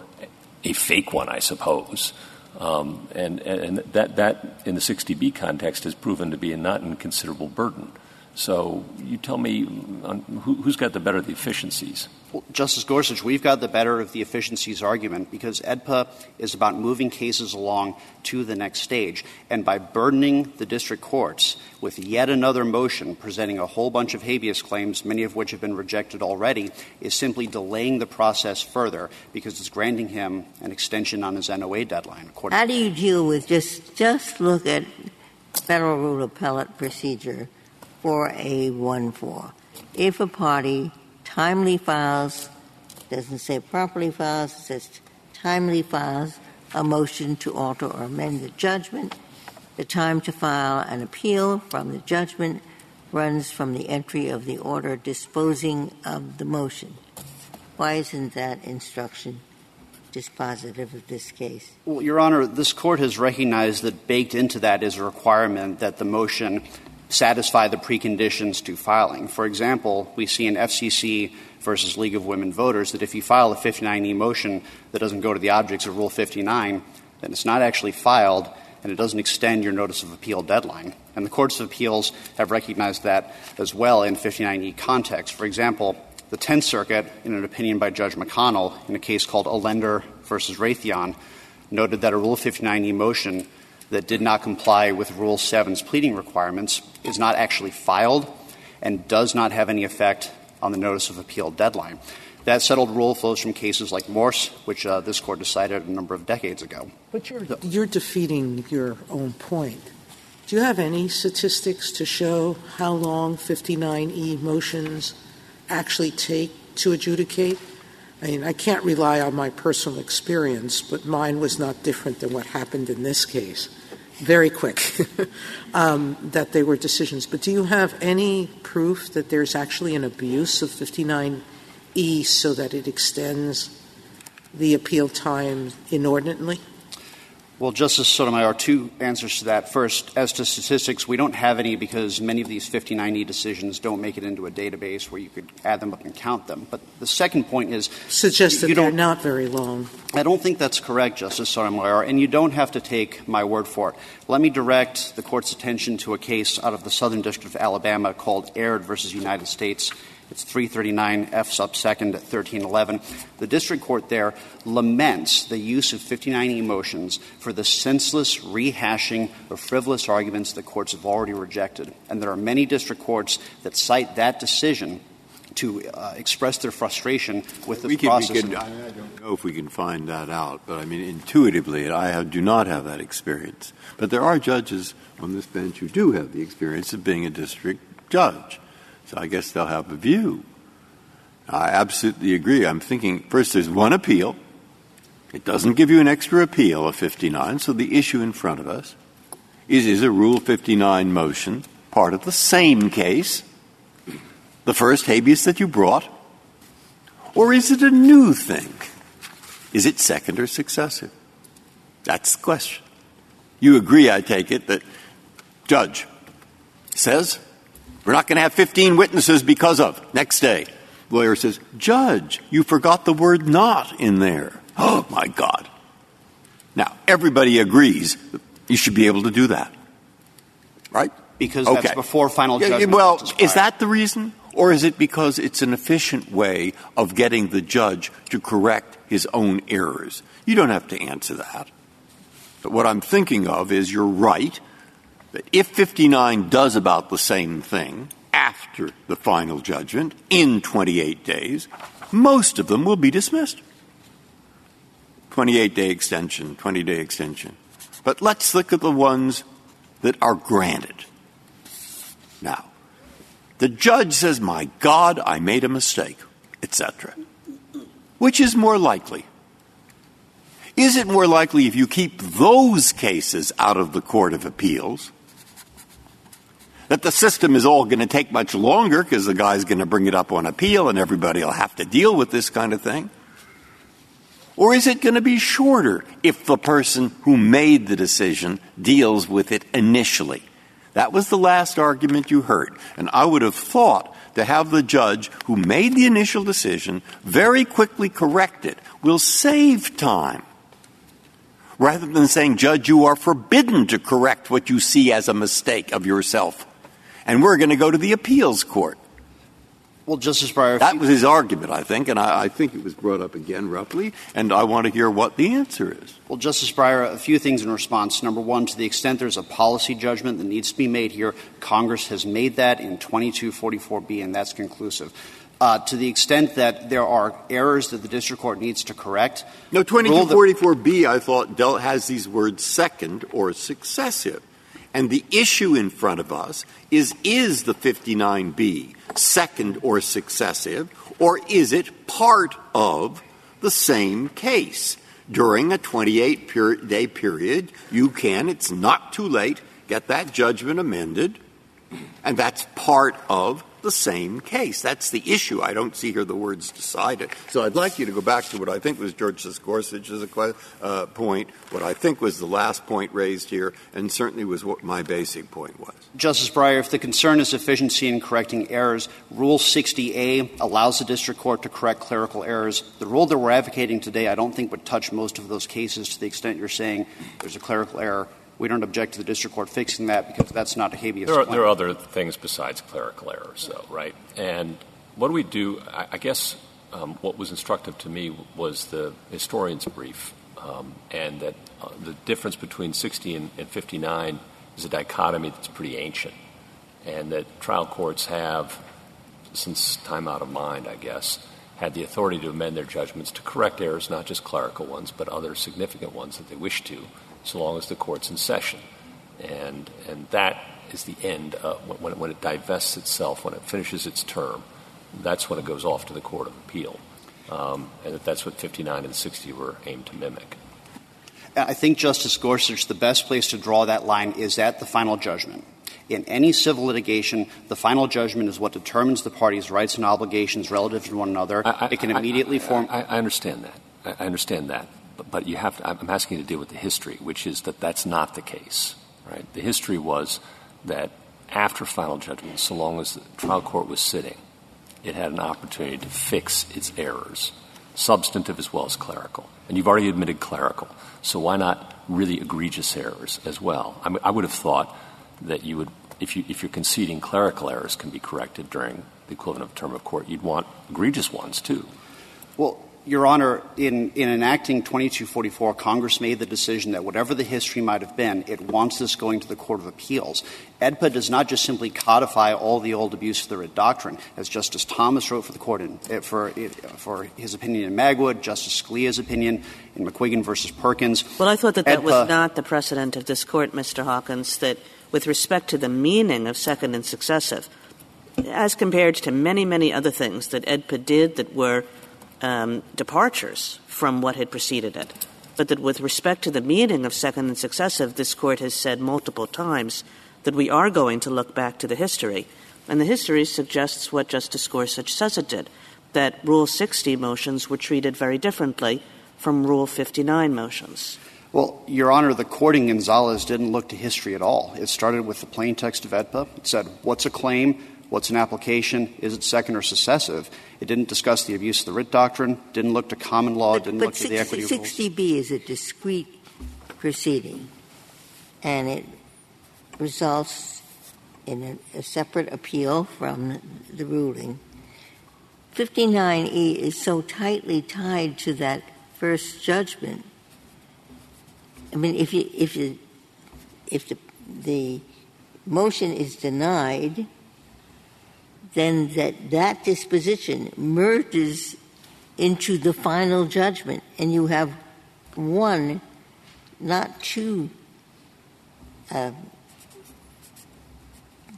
a fake one, I suppose. Um, and and that, that, in the sixty B context, has proven to be a not inconsiderable burden. So you tell me on who, who's got the better of the efficiencies? Well, Justice Gorsuch, we've got the better of the efficiencies argument because E D P A is about moving cases along to the next stage. And by burdening the district courts with yet another motion presenting a whole bunch of habeas claims, many of which have been rejected already, is simply delaying the process further because it's granting him an extension on his N O A deadline. How do you deal with just just look at Federal Rule Appellate Procedure four A one four. If a party timely files, doesn't say properly files, it says timely files a motion to alter or amend the judgment, the time to file an appeal from the judgment runs from the entry of the order disposing of the motion. Why isn't that instruction dispositive of this case? Well, Your Honor, this Court has recognized that baked into that is a requirement that the motion satisfy the preconditions to filing. For example, we see in F C C versus League of Women Voters that if you file a fifty-nine E motion that doesn't go to the objects of Rule fifty-nine, then it's not actually filed, and it doesn't extend your notice of appeal deadline. And the courts of appeals have recognized that as well in fifty-nine E context. For example, the Tenth Circuit, in an opinion by Judge McConnell in a case called Allender versus Raytheon, noted that a Rule fifty-nine E motion that did not comply with Rule seven's pleading requirements is not actually filed and does not have any effect on the notice of appeal deadline. That settled rule flows from cases like Morse, which uh, this Court decided a number of decades ago. But you're, you're defeating your own point. Do you have any statistics to show how long fifty-nine E motions actually take to adjudicate? I mean, I can't rely on my personal experience, but mine was not different than what happened in this case. Very quick, um, that they were decisions. But do you have any proof that there's actually an abuse of fifty-nine E so that it extends the appeal time inordinately? Well, Justice Sotomayor, two answers to that. First, as to statistics, we don't have any because many of these fifty-nine E decisions don't make it into a database where you could add them up and count them. But the second point is — Suggests that they're not very long. I don't think that's correct, Justice Sotomayor, and you don't have to take my word for it. Let me direct the Court's attention to a case out of the Southern District of Alabama called Aird versus United States. It's three thirty-nine F sub second at thirteen eleven. The district court there laments the use of fifty-nine E motions for the senseless rehashing of frivolous arguments that courts have already rejected. And there are many district courts that cite that decision to uh, express their frustration with the we can, process. We can, I, I don't know if we can find that out, but I mean, intuitively, I have, do not have that experience. But there are judges on this bench who do have the experience of being a district judge. So I guess they'll have a view. I absolutely agree. I'm thinking, first, there's one appeal. It doesn't give you an extra appeal of fifty-nine. So the issue in front of us is, is a Rule fifty-nine motion part of the same case, the first habeas that you brought, or is it a new thing? Is it second or successive? That's the question. You agree, I take it, that judge says, we're not going to have fifteen witnesses because of. Next day, lawyer says, judge, you forgot the word not in there. Oh, my God. Now, everybody agrees you should be able to do that, right? Because okay. That's before final judgment. Yeah, well, is that the reason? Or is it because it's an efficient way of getting the judge to correct his own errors? You don't have to answer that. But what I'm thinking of is you're right. But if fifty-nine does about the same thing after the final judgment in twenty-eight days, most of them will be dismissed. twenty-eight-day extension, twenty-day extension. But let's look at the ones that are granted. Now, the judge says, my God, I made a mistake, et cetera. Which is more likely? Is it more likely if you keep those cases out of the Court of Appeals that the system is all going to take much longer because the guy's going to bring it up on appeal and everybody will have to deal with this kind of thing? Or is it going to be shorter if the person who made the decision deals with it initially? That was the last argument you heard. And I would have thought to have the judge who made the initial decision very quickly correct it will save time, rather than saying, judge, you are forbidden to correct what you see as a mistake of yourself, and we're going to go to the appeals court. Well, Justice Breyer — That was his argument, I think, and I, I think it was brought up again roughly, and I want to hear what the answer is. Well, Justice Breyer, a few things in response. Number one, to the extent there's a policy judgment that needs to be made here, Congress has made that in twenty-two forty-four B, and that's conclusive. Uh, to the extent that there are errors that the district court needs to correct. No, twenty-two forty-four B, I thought, dealt, has these words second or successive. And the issue in front of us is, is the fifty-nine B second or successive, or is it part of the same case? During a twenty-eight-day period, you can, it's not too late, get that judgment amended, and that's part of the same case. That's the issue. I don't see here the words decided. So I'd like you to go back to what I think was Justice Gorsuch's uh, point, what I think was the last point raised here, and certainly was what my basic point was. Justice Breyer, if the concern is efficiency in correcting errors, Rule sixty A allows the district court to correct clerical errors. The rule that we're advocating today I don't think would touch most of those cases to the extent you're saying there's a clerical error. We don't object to the district court fixing that because that's not a habeas there are, claim. There are other things besides clerical errors, though, right? And what do we do? I, I guess um, what was instructive to me was the historian's brief, um, and that uh, the difference between sixty and, and fifty-nine is a dichotomy that's pretty ancient, and that trial courts have, since time out of mind, I guess, had the authority to amend their judgments to correct errors, not just clerical ones, but other significant ones that they wish to, so long as the court's in session. And and that is the end of when it, when it divests itself, when it finishes its term, that's when it goes off to the Court of Appeal. Um, and that that's what fifty-nine and sixty were aimed to mimic. I think, Justice Gorsuch, the best place to draw that line is at the final judgment. In any civil litigation, the final judgment is what determines the parties' rights and obligations relative to one another. I, I, it can immediately I, I, form... I, I understand that. I understand that. But, but you have to, I'm asking you to deal with the history, which is that that's not the case, right? The history was that after final judgment, so long as the trial court was sitting, it had an opportunity to fix its errors, substantive as well as clerical. And you've already admitted clerical, so why not really egregious errors as well? I, mean, I would have thought that you would, if, you, if you're conceding clerical errors can be corrected during the equivalent of term of court, you'd want egregious ones, too. Well, Your Honor, in, in enacting twenty-two forty-four, Congress made the decision that whatever the history might have been, it wants this going to the Court of Appeals. E D P A does not just simply codify all the old abuse of the writ doctrine, as Justice Thomas wrote for the court in, for, for his opinion in Magwood, Justice Scalia's opinion in McQuiggan versus Perkins. Well, I thought that that E D P A was not the precedent of this court, Mister Hawkins, that with respect to the meaning of second and successive, as compared to many, many other things that E D P A did that were Um, departures from what had preceded it. But that with respect to the meaning of second and successive, this Court has said multiple times that we are going to look back to the history. And the history suggests what Justice Gorsuch says it did, that Rule sixty motions were treated very differently from Rule fifty-nine motions. Well, Your Honor, the court in Gonzalez didn't look to history at all. It started with the plain text of E D P A. It said, what's a claim? What's an application? Is it second or successive? It didn't discuss the abuse of the writ doctrine, didn't look to common law, but, didn't but look sixty, to the equity rules. But sixty B is a discrete proceeding, and it results in a, a separate appeal from the ruling. fifty-nine E is so tightly tied to that first judgment. I mean, if you, if you, if the, the motion is denied, then that, that disposition merges into the final judgment, and you have one, not two, uh,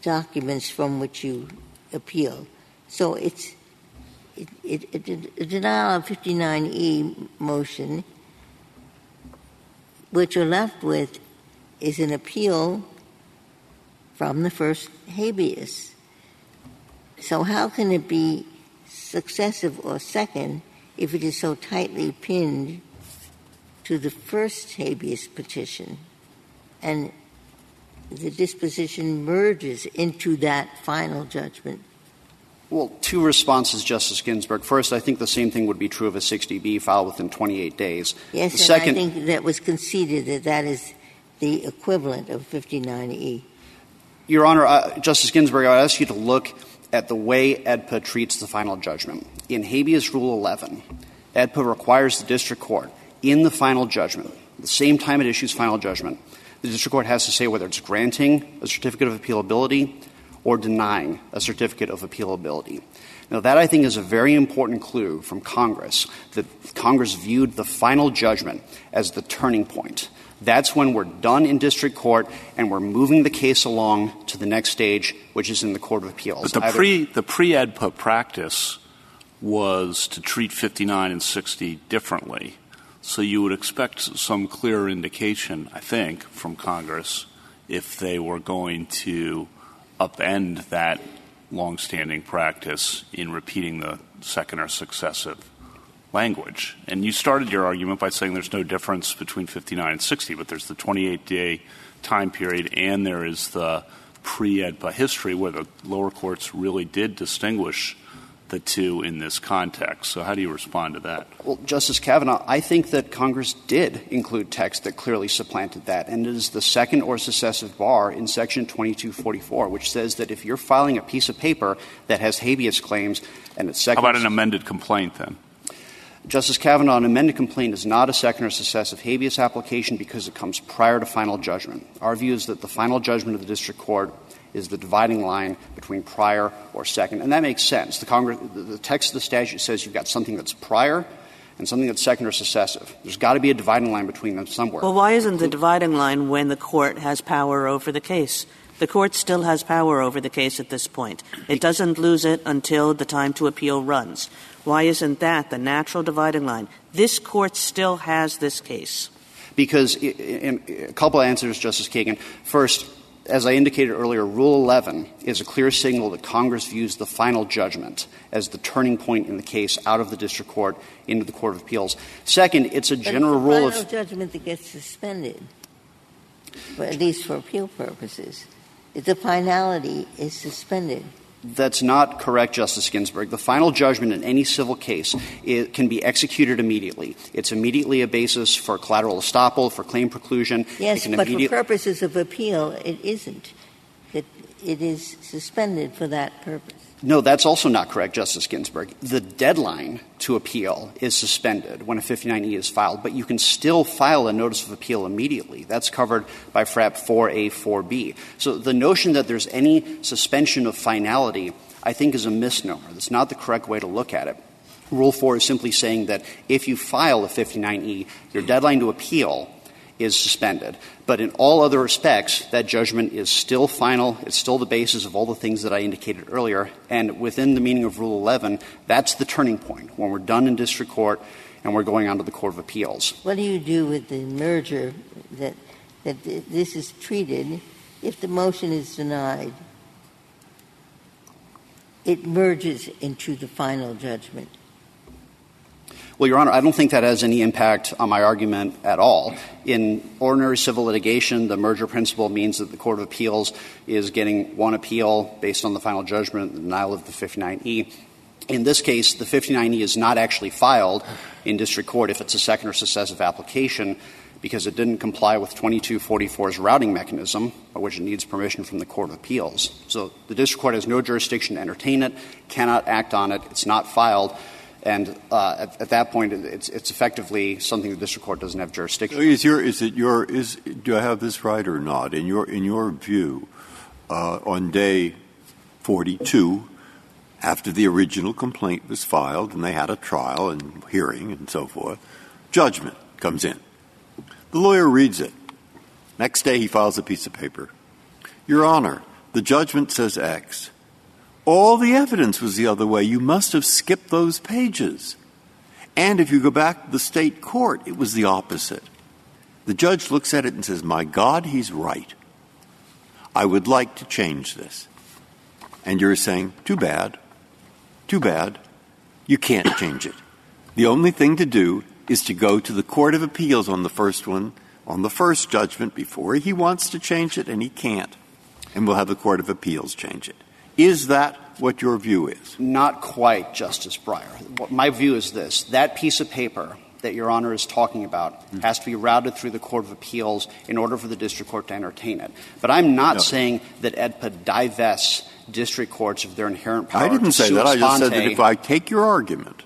documents from which you appeal. So it's it, it, it, a denial of fifty-nine E motion. What you're left with is an appeal from the first habeas. So how can it be successive or second if it is so tightly pinned to the first habeas petition and the disposition merges into that final judgment? Well, two responses, Justice Ginsburg. First, I think the same thing would be true of a sixty B filed within twenty-eight days. Yes, the and second, I think that was conceded that that is the equivalent of fifty-nine E. Your Honor, uh, Justice Ginsburg, I would ask you to look at the way E D P A treats the final judgment. In habeas Rule eleven, E D P A requires the district court in the final judgment, the same time it issues final judgment, the district court has to say whether it's granting a certificate of appealability or denying a certificate of appealability. Now, that, I think, is a very important clue from Congress, that Congress viewed the final judgment as the turning point. That's when we're done in district court and we're moving the case along to the next stage, which is in the Court of Appeals. But the, pre, the pre-E D P A practice was to treat fifty-nine and sixty differently. So you would expect some clear indication, I think, from Congress if they were going to upend that longstanding practice in repeating the second or successive language. And you started your argument by saying there's no difference between fifty-nine and sixty, but there's the twenty-eight day time period and there is the pre-E D P A history where the lower courts really did distinguish the two in this context. So how do you respond to that? Well, Justice Kavanaugh, I think that Congress did include text that clearly supplanted that, and it is the second or successive bar in Section twenty-two forty-four, which says that if you're filing a piece of paper that has habeas claims and it's second— How about an amended complaint, then? Justice Kavanaugh, an amended complaint is not a second or successive habeas application because it comes prior to final judgment. Our view is that the final judgment of the district court is the dividing line between prior or second, and that makes sense. The Congress, the text of the statute says you've got something that's prior and something that's second or successive. There's got to be a dividing line between them somewhere. Well, why isn't the dividing line when the court has power over the case? The court still has power over the case at this point. It doesn't lose it until the time to appeal runs. Why isn't that the natural dividing line? This court still has this case. Because in a couple of answers, Justice Kagan. First, as I indicated earlier, Rule eleven is a clear signal that Congress views the final judgment as the turning point in the case out of the district court into the Court of Appeals. Second, it's a general it's rule of — But the final judgment that gets suspended, for, at least for appeal purposes, the finality is suspended. That's not correct, Justice Ginsburg. The final judgment in any civil case it can be executed immediately. It's immediately a basis for collateral estoppel, for claim preclusion. Yes, but immediate- for purposes of appeal, it isn't. It, it is suspended for that purpose. No, that's also not correct, Justice Ginsburg. The deadline to appeal is suspended when a fifty-nine E is filed, but you can still file a notice of appeal immediately. That's covered by F R A P four A, four B. So the notion that there's any suspension of finality, I think, is a misnomer. That's not the correct way to look at it. Rule four is simply saying that if you file a fifty-nine E, your deadline to appeal is suspended. But in all other respects, that judgment is still final. It's still the basis of all the things that I indicated earlier. And within the meaning of Rule eleven, that's the turning point, when we're done in district court and we're going on to the Court of Appeals. What do you do with the merger that, that this is treated if the motion is denied? It merges into the final judgment. Well, Your Honor, I don't think that has any impact on my argument at all. In ordinary civil litigation, the merger principle means that the Court of Appeals is getting one appeal based on the final judgment, the denial of the fifty-nine E. In this case, the fifty-nine E is not actually filed in district court if it's a second or successive application because it didn't comply with twenty-two forty-four's routing mechanism, by which it needs permission from the Court of Appeals. So the district court has no jurisdiction to entertain it, cannot act on it, it's not filed. And uh, at, at that point, it's, it's effectively something the district court doesn't have jurisdiction. So is your is it your is do I have this right or not? In your in your view, uh, on day forty-two, after the original complaint was filed and they had a trial and hearing and so forth, judgment comes in. The lawyer reads it. Next day, he files a piece of paper. Your Honor, the judgment says X. All the evidence was the other way. You must have skipped those pages. And if you go back to the state court, it was the opposite. The judge looks at it and says, my God, he's right. I would like to change this. And you're saying, too bad, too bad, you can't change it. The only thing to do is to go to the Court of Appeals on the first one, on the first judgment before he wants to change it, and he can't. And we'll have the Court of Appeals change it. Is that what your view is? Not quite, Justice Breyer. My view is this. That piece of paper that Your Honor is talking about mm-hmm. has to be routed through the Court of Appeals in order for the district court to entertain it. But I'm not no. saying that E D P A divests district courts of their inherent power. I didn't say that. I just said that if I take your argument,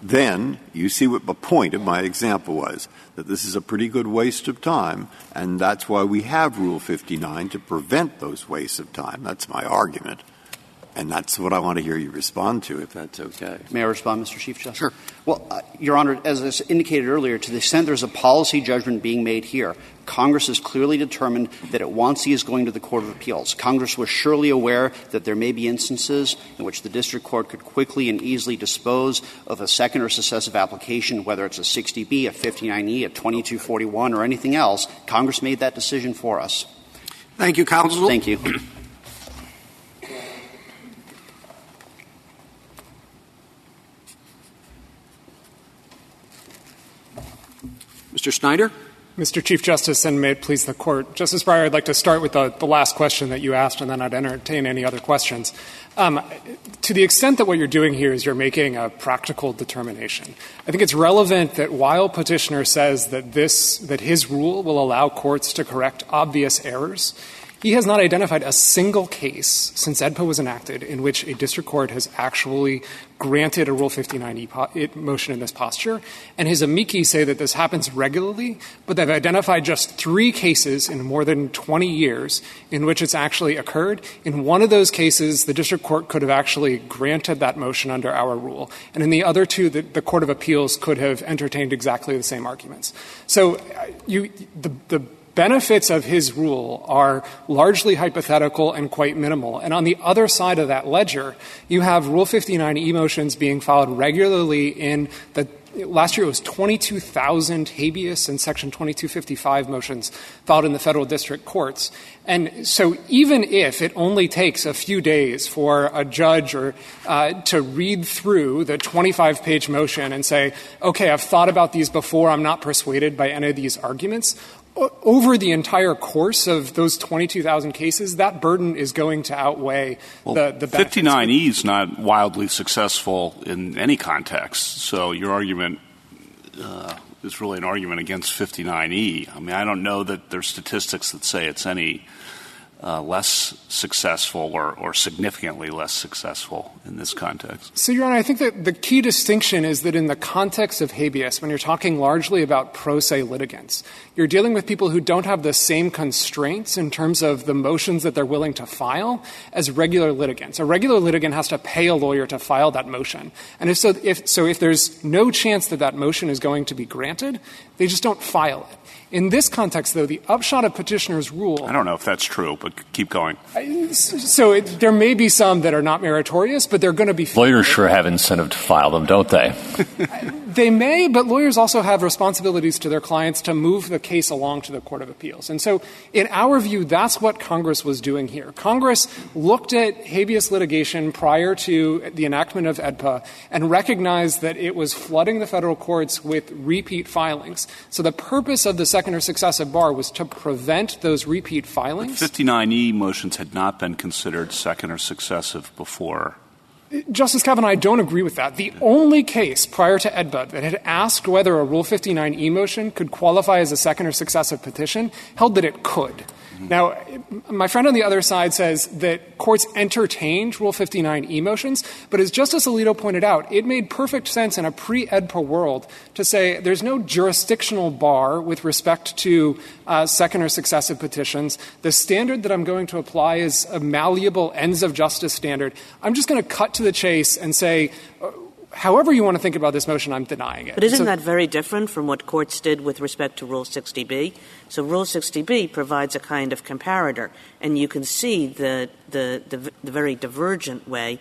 then you see what the point of my example was, that this is a pretty good waste of time, and that's why we have Rule fifty-nine, to prevent those wastes of time. That's my argument, and that's what I want to hear you respond to, if that's okay. May I respond, Mister Chief Justice? Sure. Well, uh, Your Honor, as I indicated earlier, to the extent there's a policy judgment being made here, Congress has clearly determined that it wants these going to the Court of Appeals. Congress was surely aware that there may be instances in which the district court could quickly and easily dispose of a second or successive application, whether it's a sixty B, a fifty-nine E, a twenty-two forty-one, or anything else. Congress made that decision for us. Thank you, counsel. Thank you. Mister Snyder? Mister Chief Justice, and may it please the Court. Justice Breyer, I'd like to start with the, the last question that you asked, and then I'd entertain any other questions. Um, to the extent that what you're doing here is you're making a practical determination, I think it's relevant that while petitioner says that this, that his rule will allow courts to correct obvious errors, he has not identified a single case since E D P A was enacted in which a district court has actually granted a Rule fifty-nine E motion in this posture. And his amici say that this happens regularly, but they've identified just three cases in more than twenty years in which it's actually occurred. In one of those cases, the district court could have actually granted that motion under our rule. And in the other two, the, the Court of Appeals could have entertained exactly the same arguments. So you, the, the benefits of his rule are largely hypothetical and quite minimal. And on the other side of that ledger, you have Rule fifty-nine E motions being filed regularly in the last year it was twenty-two thousand habeas and Section twenty-two fifty-five motions filed in the federal district courts. And so even if it only takes a few days for a judge or uh, to read through the twenty-five page motion and say, okay, I've thought about these before, I'm not persuaded by any of these arguments, over the entire course of those twenty-two thousand cases, that burden is going to outweigh well, the, the benefits. fifty-nine E is not wildly successful in any context. So your argument uh, is really an argument against fifty-nine E. I mean, I don't know that there's statistics that say it's any Uh, less successful or, or significantly less successful in this context. So, Your Honor, I think that the key distinction is that in the context of habeas, when you're talking largely about pro se litigants, you're dealing with people who don't have the same constraints in terms of the motions that they're willing to file as regular litigants. A regular litigant has to pay a lawyer to file that motion. And if so, if, so if there's no chance that that motion is going to be granted, they just don't file it. In this context, though, the upshot of petitioner's rule — I don't know if that's true, but keep going. So it, there may be some that are not meritorious, but they're going to be — Lawyers sure have incentive to file them, don't they? They may, but lawyers also have responsibilities to their clients to move the case along to the Court of Appeals. And so in our view, that's what Congress was doing here. Congress looked at habeas litigation prior to the enactment of E D P A and recognized that it was flooding the federal courts with repeat filings. So the purpose of the second or successive bar was to prevent those repeat filings. The fifty-nine E motions had not been considered second or successive before. Justice Kavanaugh, I don't agree with that. The only case prior to E D P A that had asked whether a Rule fifty-nine E motion could qualify as a second or successive petition held that it could. Now, my friend on the other side says that courts entertained Rule fifty-nine E motions, but as Justice Alito pointed out, it made perfect sense in a pre-E D P A world to say there's no jurisdictional bar with respect to uh, second or successive petitions. The standard that I'm going to apply is a malleable ends of justice standard. I'm just going to cut to the chase and say, uh, however you want to think about this motion, I'm denying it. But isn't so, that very different from what courts did with respect to Rule sixty B? So Rule sixty B provides a kind of comparator, and you can see the, the, the, the very divergent way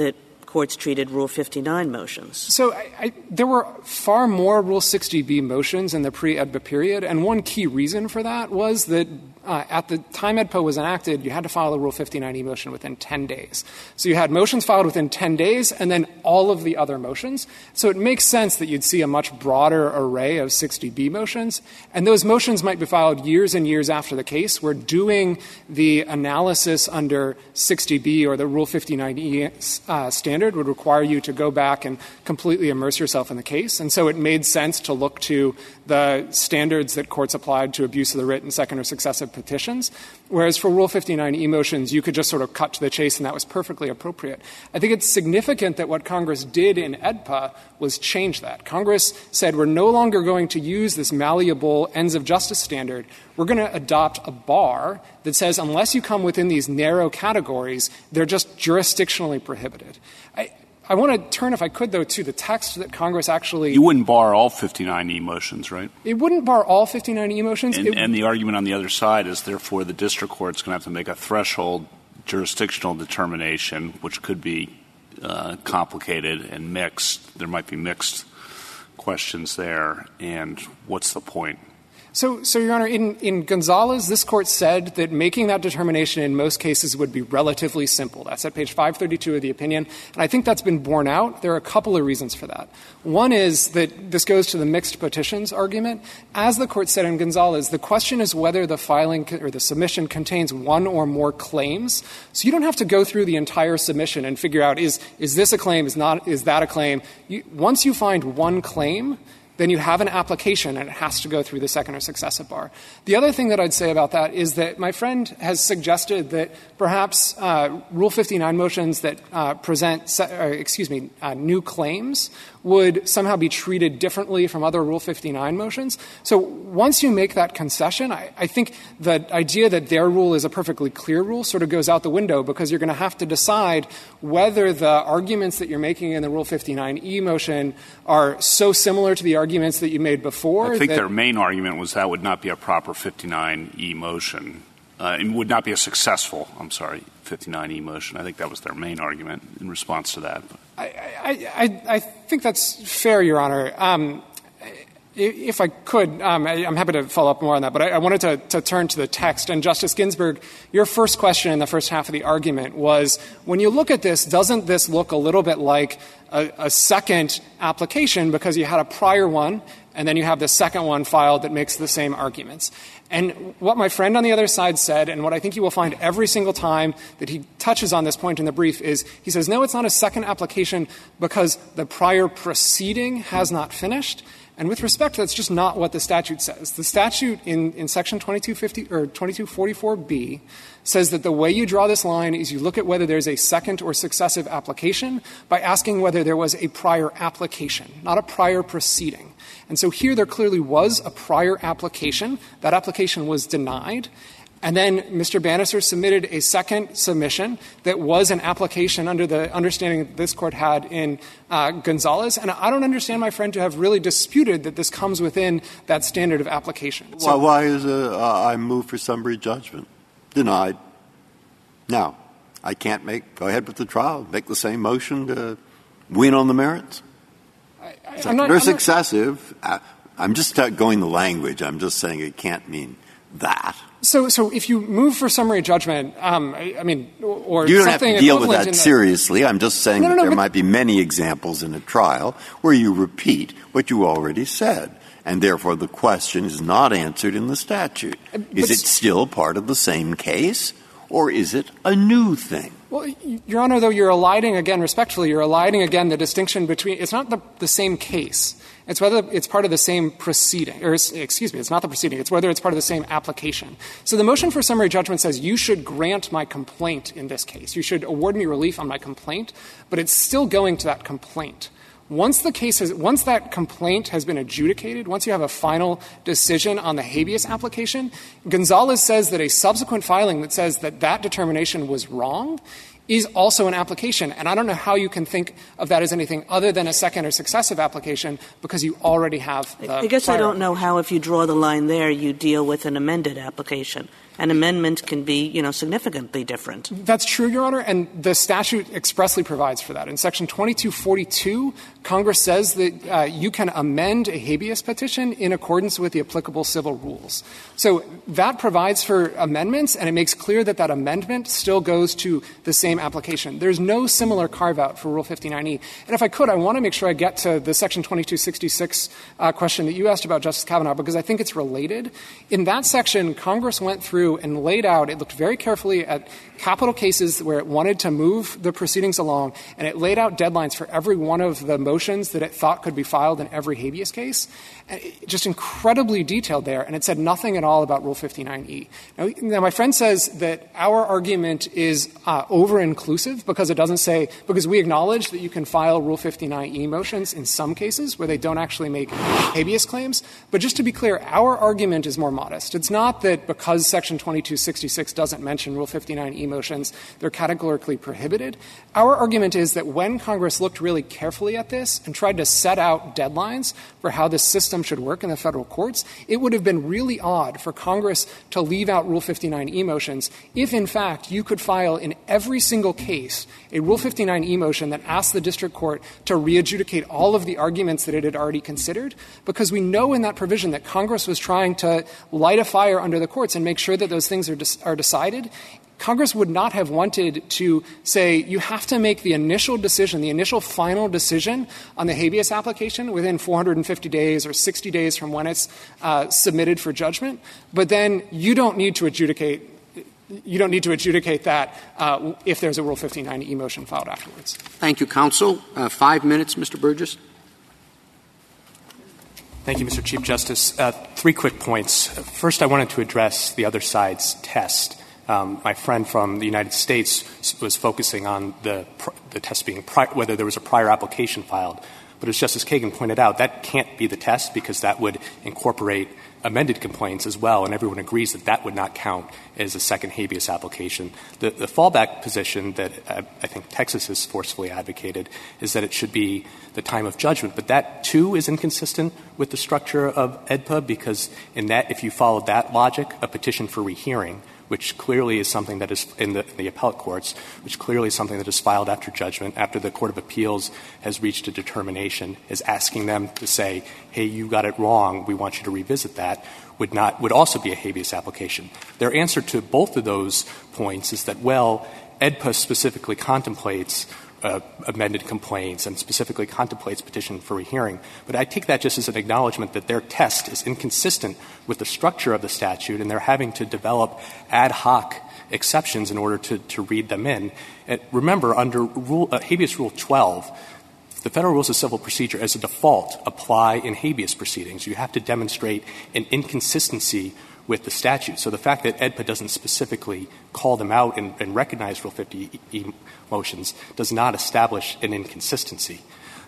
that courts treated Rule fifty-nine motions. So I, I, there were far more Rule sixty B motions in the pre-E D P A period, and one key reason for that was that uh, at the time E D P A was enacted, you had to file a Rule fifty-nine E motion within ten days. So you had motions filed within ten days and then all of the other motions. So it makes sense that you'd see a much broader array of sixty B motions, and those motions might be filed years and years after the case. We're doing the analysis under sixty B or the Rule fifty-nine E uh, standard would require you to go back and completely immerse yourself in the case. And so it made sense to look to the standards that courts applied to abuse of the writ in second or successive petitions, whereas for Rule fifty-nine E motions, you could just sort of cut to the chase, and that was perfectly appropriate. I think it's significant that what Congress did in E D P A was change that. Congress said we're no longer going to use this malleable ends of justice standard. We're going to adopt a bar that says unless you come within these narrow categories, they're just jurisdictionally prohibited. I, I want to turn, if I could, though, to the text that Congress actually — You wouldn't bar all fifty-nine E motions, right? It wouldn't bar all fifty-nine E motions. And, it, and the argument on the other side is, therefore, the district court's going to have to make a threshold jurisdictional determination, which could be uh, complicated and mixed. There might be mixed questions there. And what's the point? So, so Your Honor, in, in Gonzalez, this Court said that making that determination in most cases would be relatively simple. That's at page five thirty-two of the opinion, and I think that's been borne out. There are a couple of reasons for that. One is that this goes to the mixed petitions argument. As the Court said in Gonzalez, the question is whether the filing co- or the submission contains one or more claims. So you don't have to go through the entire submission and figure out, is, is this a claim, is, not, is that a claim? You, once you find one claim, then you have an application, and it has to go through the second or successive bar. The other thing that I'd say about that is that my friend has suggested that perhaps uh, Rule fifty-nine motions that uh, present, se- or, excuse me, uh, new claims would somehow be treated differently from other Rule fifty-nine motions. So once you make that concession, I, I think the idea that their rule is a perfectly clear rule sort of goes out the window, because you're going to have to decide whether the arguments that you're making in the Rule fifty-nine E motion are so similar to the arguments that you made before. I think that their main argument was that would not be a proper fifty-nine E motion. Uh, it would not be a successful, I'm sorry, fifty-nine E motion. I think that was their main argument in response to that. I, I, I, I think that's fair, Your Honor. Um, if I could, um, I, I'm happy to follow up more on that, but I, I wanted to, to turn to the text. And Justice Ginsburg, your first question in the first half of the argument was, when you look at this, doesn't this look a little bit like a, a second application, because you had a prior one, and then you have the second one filed that makes the same arguments? And what my friend on the other side said, and what I think you will find every single time that he touches on this point in the brief, is he says, no, it's not a second application because the prior proceeding has not finished. And with respect, that's just not what the statute says. The statute in, in Section twenty-two fifty or twenty-two forty-four B says that the way you draw this line is you look at whether there's a second or successive application by asking whether there was a prior application, not a prior proceeding. And so here there clearly was a prior application. That application was denied. And then Mister Bannister submitted a second submission that was an application under the understanding that this Court had in uh, Gonzalez. And I don't understand my friend to have really disputed that this comes within that standard of application. So, well, why is a, uh, I move for summary judgment? Denied. Now, I can't make, go ahead with the trial, make the same motion to win on the merits? I, I, I'm not, or I'm successive. Not. I, I'm just going the language. I'm just saying it can't mean that. So, so if you move for summary judgment, um, I, I mean, or you don't something have to deal with that the, seriously. I'm just saying no, no, that no, there might be many examples in a trial where you repeat what you already said, and therefore the question is not answered in the statute. Is it still part of the same case, or is it a new thing? Well, Your Honor, though, you're eliding again, respectfully, you're eliding again the distinction between — it's not the, the same case. It's whether it's part of the same proceeding — or, excuse me, it's not the proceeding. It's whether it's part of the same application. So the motion for summary judgment says you should grant my complaint in this case. You should award me relief on my complaint, but it's still going to that complaint. Once the case has — once that complaint has been adjudicated, once you have a final decision on the habeas application, Gonzalez says that a subsequent filing that says that that determination was wrong is also an application. And I don't know how you can think of that as anything other than a second or successive application, because you already have the — I guess I don't know how, if you draw the line there, you deal with an amended application. An amendment can be, you know, significantly different. That's true, Your Honor, and the statute expressly provides for that. In Section twenty-two forty-two, Congress says that uh, you can amend a habeas petition in accordance with the applicable civil rules. So that provides for amendments, and it makes clear that that amendment still goes to the same application. There's no similar carve-out for Rule fifty-nine E. And if I could, I want to make sure I get to the Section twenty-two sixty-six uh, question that you asked about, Justice Kavanaugh, because I think it's related. In that section, Congress went through and laid out — it looked very carefully at capital cases where it wanted to move the proceedings along, and it laid out deadlines for every one of the motions that it thought could be filed in every habeas case. And it, just incredibly detailed there, and it said nothing at all about Rule fifty-nine E. Now, now my friend says that our argument is uh, over-inclusive because it doesn't say — because we acknowledge that you can file Rule fifty-nine E motions in some cases where they don't actually make habeas claims. But just to be clear, our argument is more modest. It's not that because Section Section twenty-two sixty-six doesn't mention Rule fifty-nine E motions. They're categorically prohibited. Our argument is that when Congress looked really carefully at this and tried to set out deadlines for how this system should work in the federal courts, it would have been really odd for Congress to leave out Rule fifty-nine E motions if, in fact, you could file in every single case a Rule fifty-nine E motion that asked the district court to re-adjudicate all of the arguments that it had already considered, because we know in that provision that Congress was trying to light a fire under the courts and make sure that those things are de- are decided. Congress would not have wanted to say, you have to make the initial decision, the initial final decision on the habeas application within four hundred fifty days or sixty days from when it's uh, submitted for judgment, but then you don't need to adjudicate You don't need to adjudicate that uh, if there's a Rule fifty-nine E motion filed afterwards. Thank you, counsel. Uh, five minutes, Mister Burgess. Thank you, Mister Chief Justice. Uh, three quick points. First, I wanted to address the other side's test. Um, my friend from the United States was focusing on the, pr- the test being pri- whether there was a prior application filed. But as Justice Kagan pointed out, that can't be the test because that would incorporate amended complaints as well, and everyone agrees that that would not count as a second habeas application. The, the fallback position that uh, I think Texas has forcefully advocated is that it should be the time of judgment, but that, too, is inconsistent with the structure of E D P A because in that, if you followed that logic, a petition for rehearing, which clearly is something that is in the, in the appellate courts, which clearly is something that is filed after judgment, after the Court of Appeals has reached a determination, is asking them to say, hey, you got it wrong, we want you to revisit that, would not would also be a habeas application. Their answer to both of those points is that, well, E D P A specifically contemplates Uh, amended complaints and specifically contemplates petition for rehearing. But I take that just as an acknowledgement that their test is inconsistent with the structure of the statute, and they're having to develop ad hoc exceptions in order to, to read them in. And remember, under rule, uh, habeas Rule twelve, the Federal Rules of Civil Procedure, as a default, apply in habeas proceedings. You have to demonstrate an inconsistency with the statute. So the fact that E D P A doesn't specifically call them out and, and recognize Rule fifty E motions does not establish an inconsistency.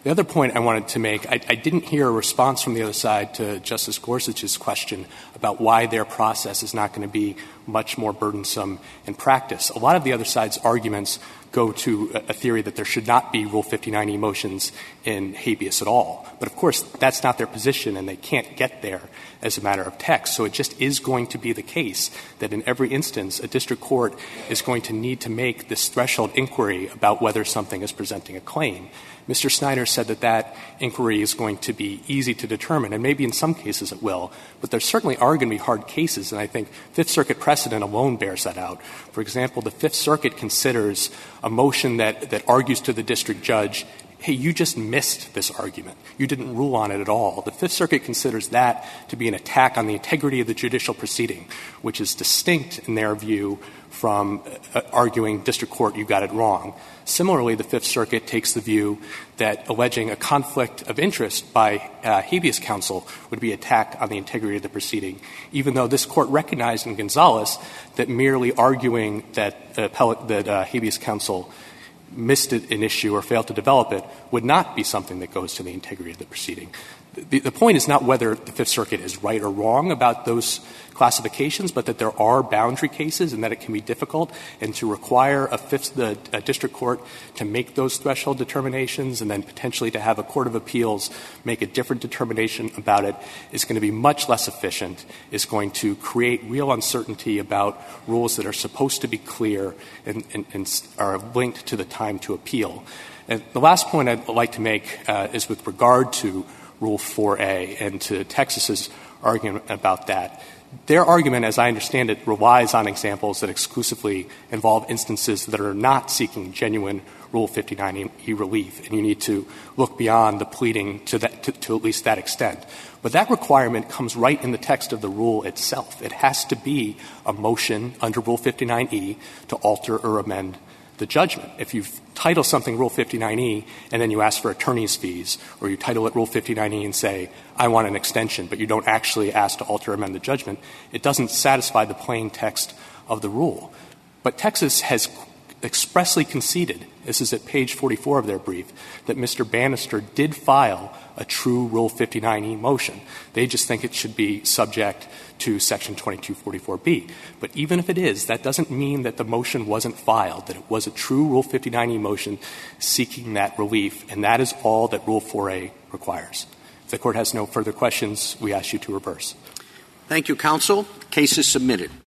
The other point I wanted to make, I, I didn't hear a response from the other side to Justice Gorsuch's question about why their process is not going to be much more burdensome in practice. A lot of the other side's arguments go to a theory that there should not be Rule fifty-nine E motions in habeas at all. But, of course, that's not their position, and they can't get there as a matter of text. So it just is going to be the case that in every instance a district court is going to need to make this threshold inquiry about whether something is presenting a claim. Mister Snyder said that that inquiry is going to be easy to determine, and maybe in some cases it will, but there certainly are going to be hard cases, and I think Fifth Circuit precedent alone bears that out. For example, the Fifth Circuit considers a motion that, that argues to the district judge, hey, you just missed this argument. You didn't rule on it at all. The Fifth Circuit considers that to be an attack on the integrity of the judicial proceeding, which is distinct in their view from uh, arguing district court, you got it wrong. Similarly, the Fifth Circuit takes the view that alleging a conflict of interest by uh, habeas counsel would be an attack on the integrity of the proceeding, even though this court recognized in Gonzalez that merely arguing that, appellate, that uh, habeas counsel missed an issue or failed to develop it would not be something that goes to the integrity of the proceeding. The, the point is not whether the Fifth Circuit is right or wrong about those classifications, but that there are boundary cases and that it can be difficult, and to require a fifth, the a district court to make those threshold determinations and then potentially to have a court of appeals make a different determination about it is going to be much less efficient, is going to create real uncertainty about rules that are supposed to be clear and, and, and are linked to the time to appeal. And the last point I'd like to make uh, is with regard to Rule four A and to Texas's argument about that. Their argument, as I understand it, relies on examples that exclusively involve instances that are not seeking genuine Rule fifty-nine E relief, and you need to look beyond the pleading to, that, to, to at least that extent. But that requirement comes right in the text of the rule itself. It has to be a motion under Rule fifty-nine E to alter or amend the judgment. If you title something Rule fifty-nine E and then you ask for attorney's fees, or you title it Rule fifty-nine E and say, I want an extension, but you don't actually ask to alter or amend the judgment, it doesn't satisfy the plain text of the rule. But Texas has expressly conceded, this is at page forty-four of their brief, that Mister Bannister did file a true Rule fifty-nine E motion. They just think it should be subject to Section twenty-two forty-four B. But even if it is, that doesn't mean that the motion wasn't filed, that it was a true Rule fifty-nine E motion seeking that relief, and that is all that Rule four A requires. If the Court has no further questions, we ask you to reverse. Thank you, counsel. The case is submitted.